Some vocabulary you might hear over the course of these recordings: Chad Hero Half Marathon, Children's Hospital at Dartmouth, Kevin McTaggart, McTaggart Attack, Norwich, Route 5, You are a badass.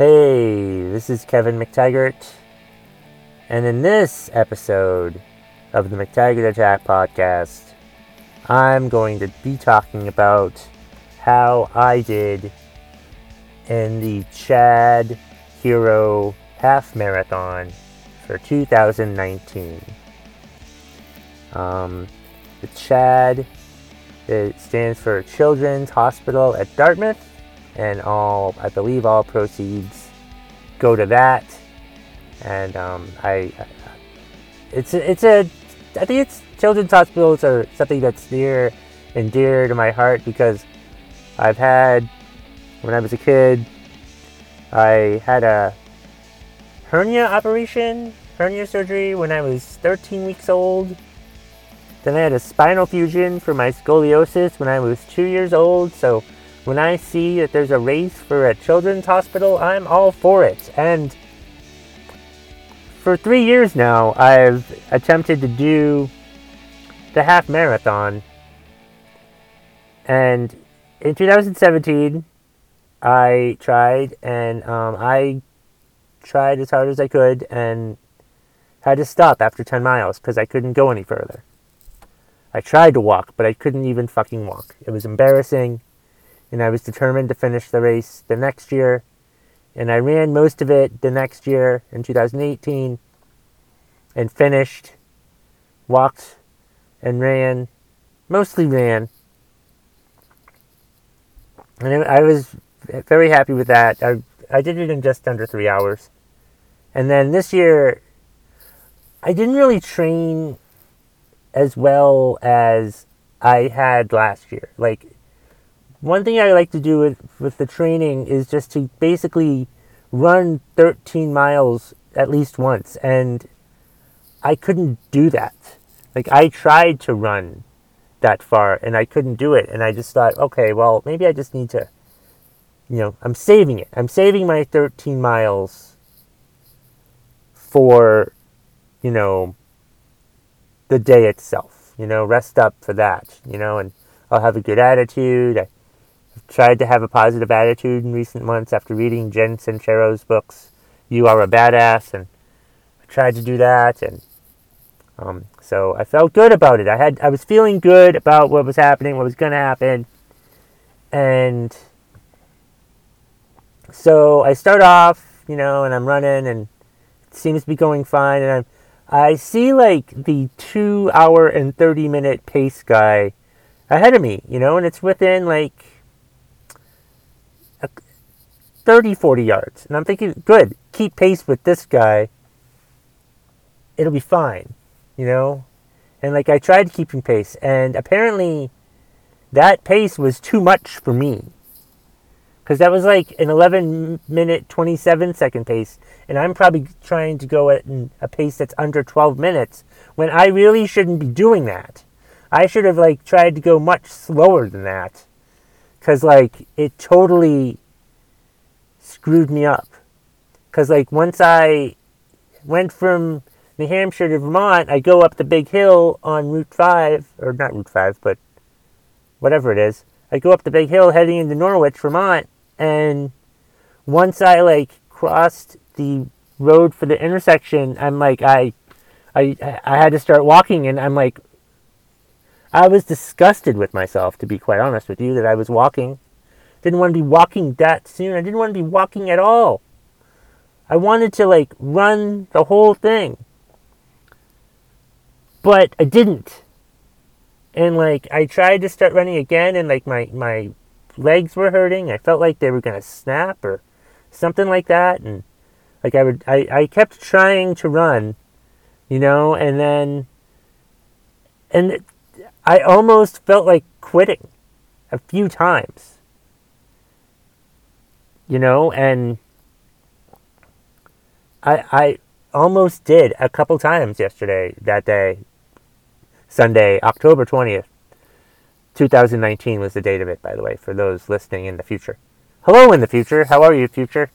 Hey, this is Kevin McTaggart, and in this episode of the McTaggart Attack podcast, I'm going to be talking about how I did in the Chad Hero Half Marathon for 2019. The Chad, it stands for Children's Hospital at Dartmouth. And I believe all proceeds go to that. And I think children's hospitals are something that's near and dear to my heart because when I was a kid, I had a hernia surgery when I was 13 weeks old. Then I had a spinal fusion for my scoliosis when I was 2 years old. So when I see that there's a race for a children's hospital, I'm all for it. And for 3 years now, I've attempted to do the half marathon. And in 2017, I tried, and I tried as hard as I could and had to stop after 10 miles because I couldn't go any further. I tried to walk, but I couldn't even fucking walk. It was embarrassing. And I was determined to finish the race the next year. And I ran most of it the next year in 2018. And finished, walked, and ran. Mostly ran. And I was very happy with that. I did it in just under 3 hours. And then this year, I didn't really train as well as I had last year. Like, one thing I like to do with the training is just to basically run 13 miles at least once. And I couldn't do that. Like, I tried to run that far, and I couldn't do it. And I just thought, okay, well, maybe I just need to, I'm saving it. I'm saving my 13 miles for, the day itself. Rest up for that, and I'll have a good attitude. Tried to have a positive attitude in recent months after reading Jen Sincero's books, You Are a Badass, and I tried to do that, and so I felt good about it. I was feeling good about what was happening, what was going to happen, and so I start off, and I'm running, and it seems to be going fine, and I see, the 2 hour and 30-minute pace guy ahead of me, and it's within, 30, 40 yards. And I'm thinking, good, keep pace with this guy. It'll be fine, And I tried keeping pace. And apparently that pace was too much for me. Because that was an 11 minute, 27 second pace. And I'm probably trying to go at a pace that's under 12 minutes. When I really shouldn't be doing that. I should have tried to go much slower than that. Because it totally screwed me up. Because once I went from New Hampshire to Vermont, I go up the big hill on Route 5, or not Route 5, but whatever it is. I go up the big hill heading into Norwich, Vermont, and once I crossed the road for the intersection, I'm I had to start walking, and I'm I was disgusted with myself, to be quite honest with you, that I was walking. Didn't want to be walking that soon. I didn't want to be walking at all. I wanted to, run the whole thing. But I didn't. And, I tried to start running again, and, my legs were hurting. I felt like they were going to snap or something like that. And, I kept trying to run, and then, I almost felt like quitting a few times, and I almost did a couple times Sunday, October 20th, 2019 was the date of it, by the way, for those listening in the future. Hello in the future. How are you, future?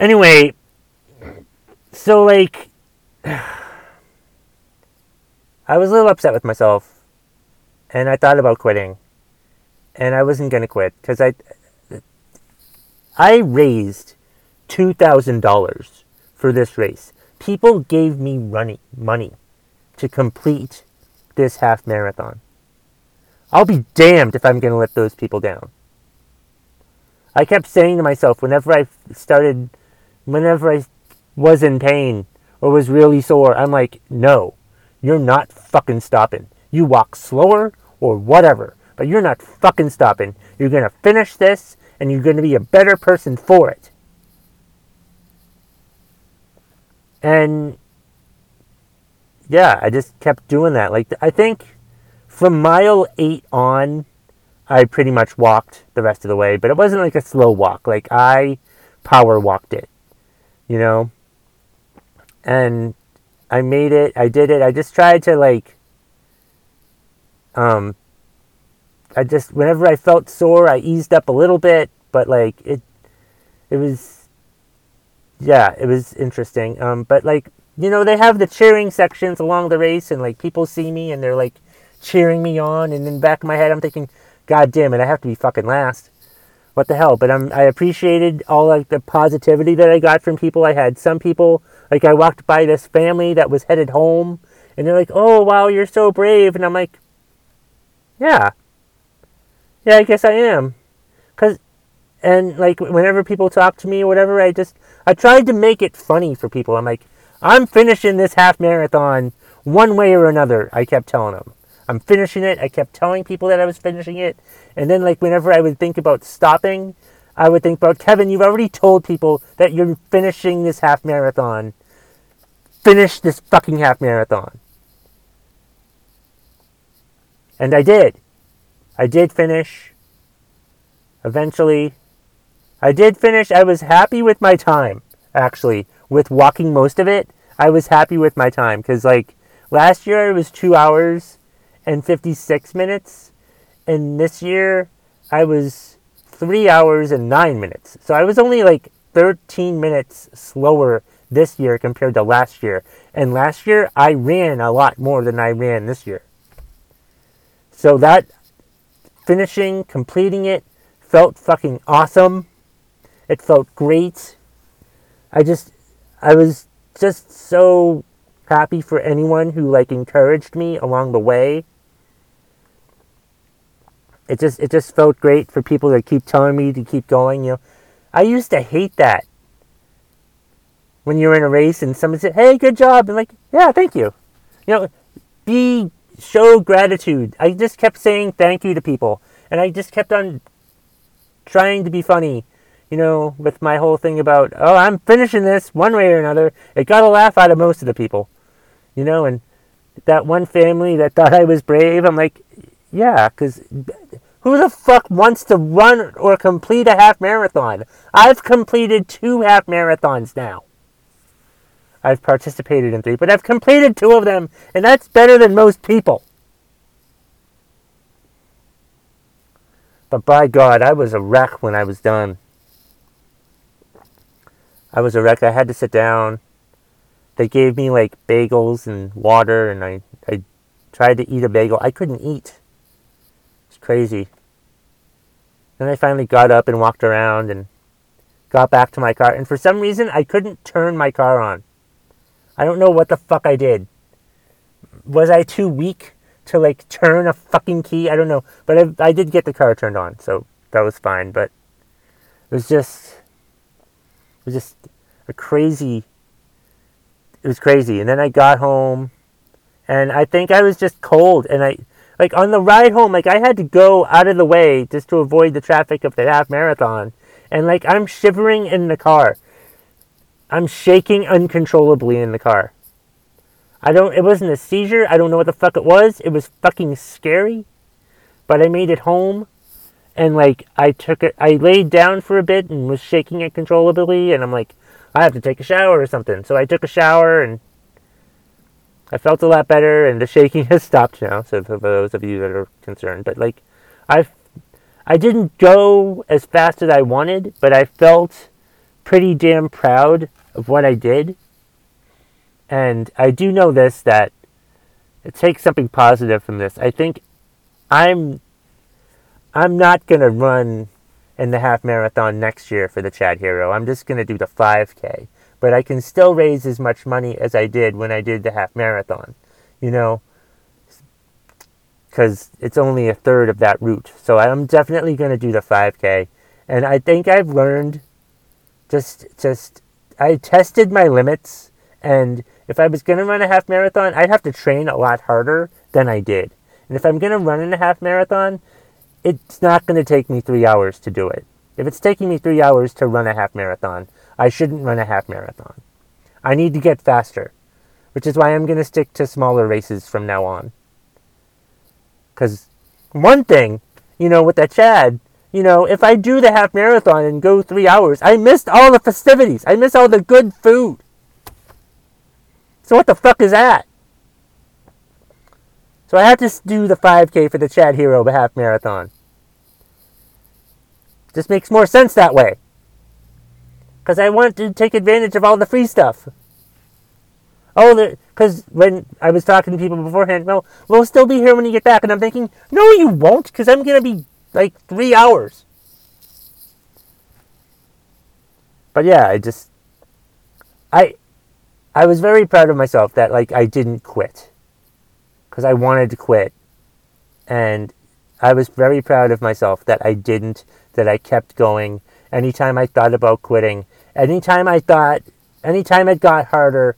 Anyway, so I was a little upset with myself, and I thought about quitting, and I wasn't going to quit, because I I raised $2,000 for this race. People gave me money to complete this half marathon. I'll be damned if I'm going to let those people down. I kept saying to myself whenever I was in pain or was really sore, I'm like, no, you're not fucking stopping. You walk slower or whatever, but you're not fucking stopping. You're going to finish this and you're going to be a better person for it. And yeah, I just kept doing that. Like, I think from mile 8 on, I pretty much walked the rest of the way, but it wasn't like a slow walk. Like, I power walked it, you know? And I made it. I did it. I just tried to, like, whenever I felt sore, I eased up a little bit, but, like, it was interesting. But, like, you know, they have the cheering sections along the race, and, like, people see me, and they're, like, cheering me on, and in the back of my head, I'm thinking, God damn it, I have to be fucking last. What the hell? But I appreciated all, like, the positivity that I got from people. I had some people, like, I walked by this family that was headed home, and they're like, oh, wow, you're so brave. And I'm like, yeah, I guess I am. And, like, whenever people talk to me or whatever, I tried to make it funny for people. I'm like, I'm finishing this half marathon one way or another, I kept telling them. I'm finishing it. I kept telling people that I was finishing it. And then, like, whenever I would think about stopping, I would think about, Kevin, you've already told people that you're finishing this half marathon. Finish this fucking half marathon. And I did. I did finish. Eventually. I did finish. I was happy with my time, actually. With walking most of it, I was happy with my time. Because, like, last year it was 2 hours and 56 minutes, and this year I was 3 hours and 9 minutes. So I was only like 13 minutes slower this year compared to last year, and last year I ran a lot more than I ran this year. So that completing it felt fucking awesome. It felt great. I was just so happy for anyone who, like, encouraged me along the way. It just felt great for people to keep telling me to keep going, you know. I used to hate that. When you're in a race and somebody said, hey, good job. And, like, yeah, thank you. You know, show gratitude. I just kept saying thank you to people. And I just kept on trying to be funny, you know, with my whole thing about, oh, I'm finishing this one way or another. It got a laugh out of most of the people, you know. And that one family that thought I was brave, I'm like, yeah, because who the fuck wants to run or complete a half marathon? I've completed 2 half marathons now. I've participated in 3, but I've completed 2 of them, and that's better than most people. But by God, I was a wreck when I was done. I was a wreck. I had to sit down. They gave me, like, bagels and water, and I tried to eat a bagel. I couldn't eat. It's crazy. Then I finally got up and walked around and got back to my car. And for some reason, I couldn't turn my car on. I don't know what the fuck I did. Was I too weak to, like, turn a fucking key? I don't know. But I did get the car turned on, so that was fine. But it was just... it was crazy. And then I got home, and I think I was just cold, and I, like, on the ride home, like, I had to go out of the way just to avoid the traffic of the half marathon, and, like, I'm shivering in the car. I'm shaking uncontrollably in the car. It wasn't a seizure, I don't know what the fuck it was. It was fucking scary, but I made it home. And, like, I laid down for a bit and was shaking uncontrollably, and I'm like, I have to take a shower or something. So I took a shower, and I felt a lot better, and the shaking has stopped now, so for those of you that are concerned. But, like, I didn't go as fast as I wanted, but I felt pretty damn proud of what I did. And I do know this, that it takes something positive from this. I think I'm not going to run and the half marathon next year for the Chad Hero. I'm just going to do the 5K. But I can still raise as much money as I did when I did the half marathon, you know, because it's only a third of that route. So I'm definitely going to do the 5K. And I think I've learned, I tested my limits. And if I was going to run a half marathon, I'd have to train a lot harder than I did. And if I'm going to run in a half marathon, it's not going to take me 3 hours to do it. If it's taking me 3 hours to run a half marathon, I shouldn't run a half marathon. I need to get faster, which is why I'm going to stick to smaller races from now on. Because one thing, you know, with that Chad, you know, if I do the half marathon and go 3 hours, I missed all the festivities. I miss all the good food. So what the fuck is that? So I have to do the 5K for the Chad Hero half marathon. Just makes more sense that way. Because I want to take advantage of all the free stuff. Oh, because when I was talking to people beforehand, well, we'll still be here when you get back. And I'm thinking, no, you won't, because I'm going to be like 3 hours. But yeah, I was very proud of myself that, like, I didn't quit. Because I wanted to quit. And I was very proud of myself that I didn't, that I kept going. Anytime I thought about quitting, anytime it got harder,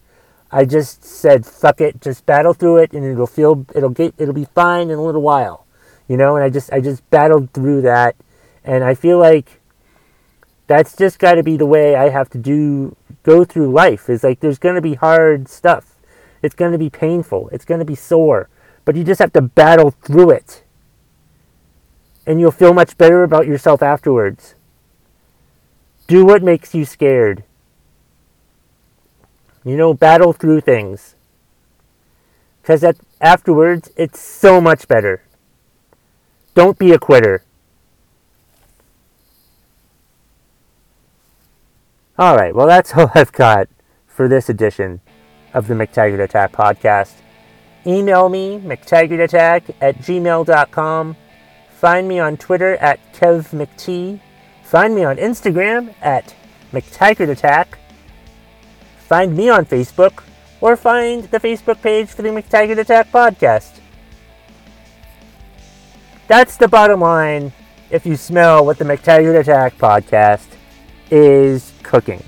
I just said, fuck it, just battle through it, and it'll be fine in a little while. You know, and I just battled through that, and I feel like that's just got to be the way I have to go through life. Is like, there's going to be hard stuff. It's going to be painful. It's going to be sore, but you just have to battle through it. And you'll feel much better about yourself afterwards. Do what makes you scared. You know, battle through things. Because afterwards, it's so much better. Don't be a quitter. Alright, well that's all I've got for this edition of the McTaggart Attack podcast. Email me, mctaggartattack@gmail.com. Find me on Twitter @KevMcT. Find me on Instagram @McTaggartAttack. Find me on Facebook, or find the Facebook page for the McTaggart Attack podcast. That's the bottom line if you smell what the McTaggart Attack podcast is cooking.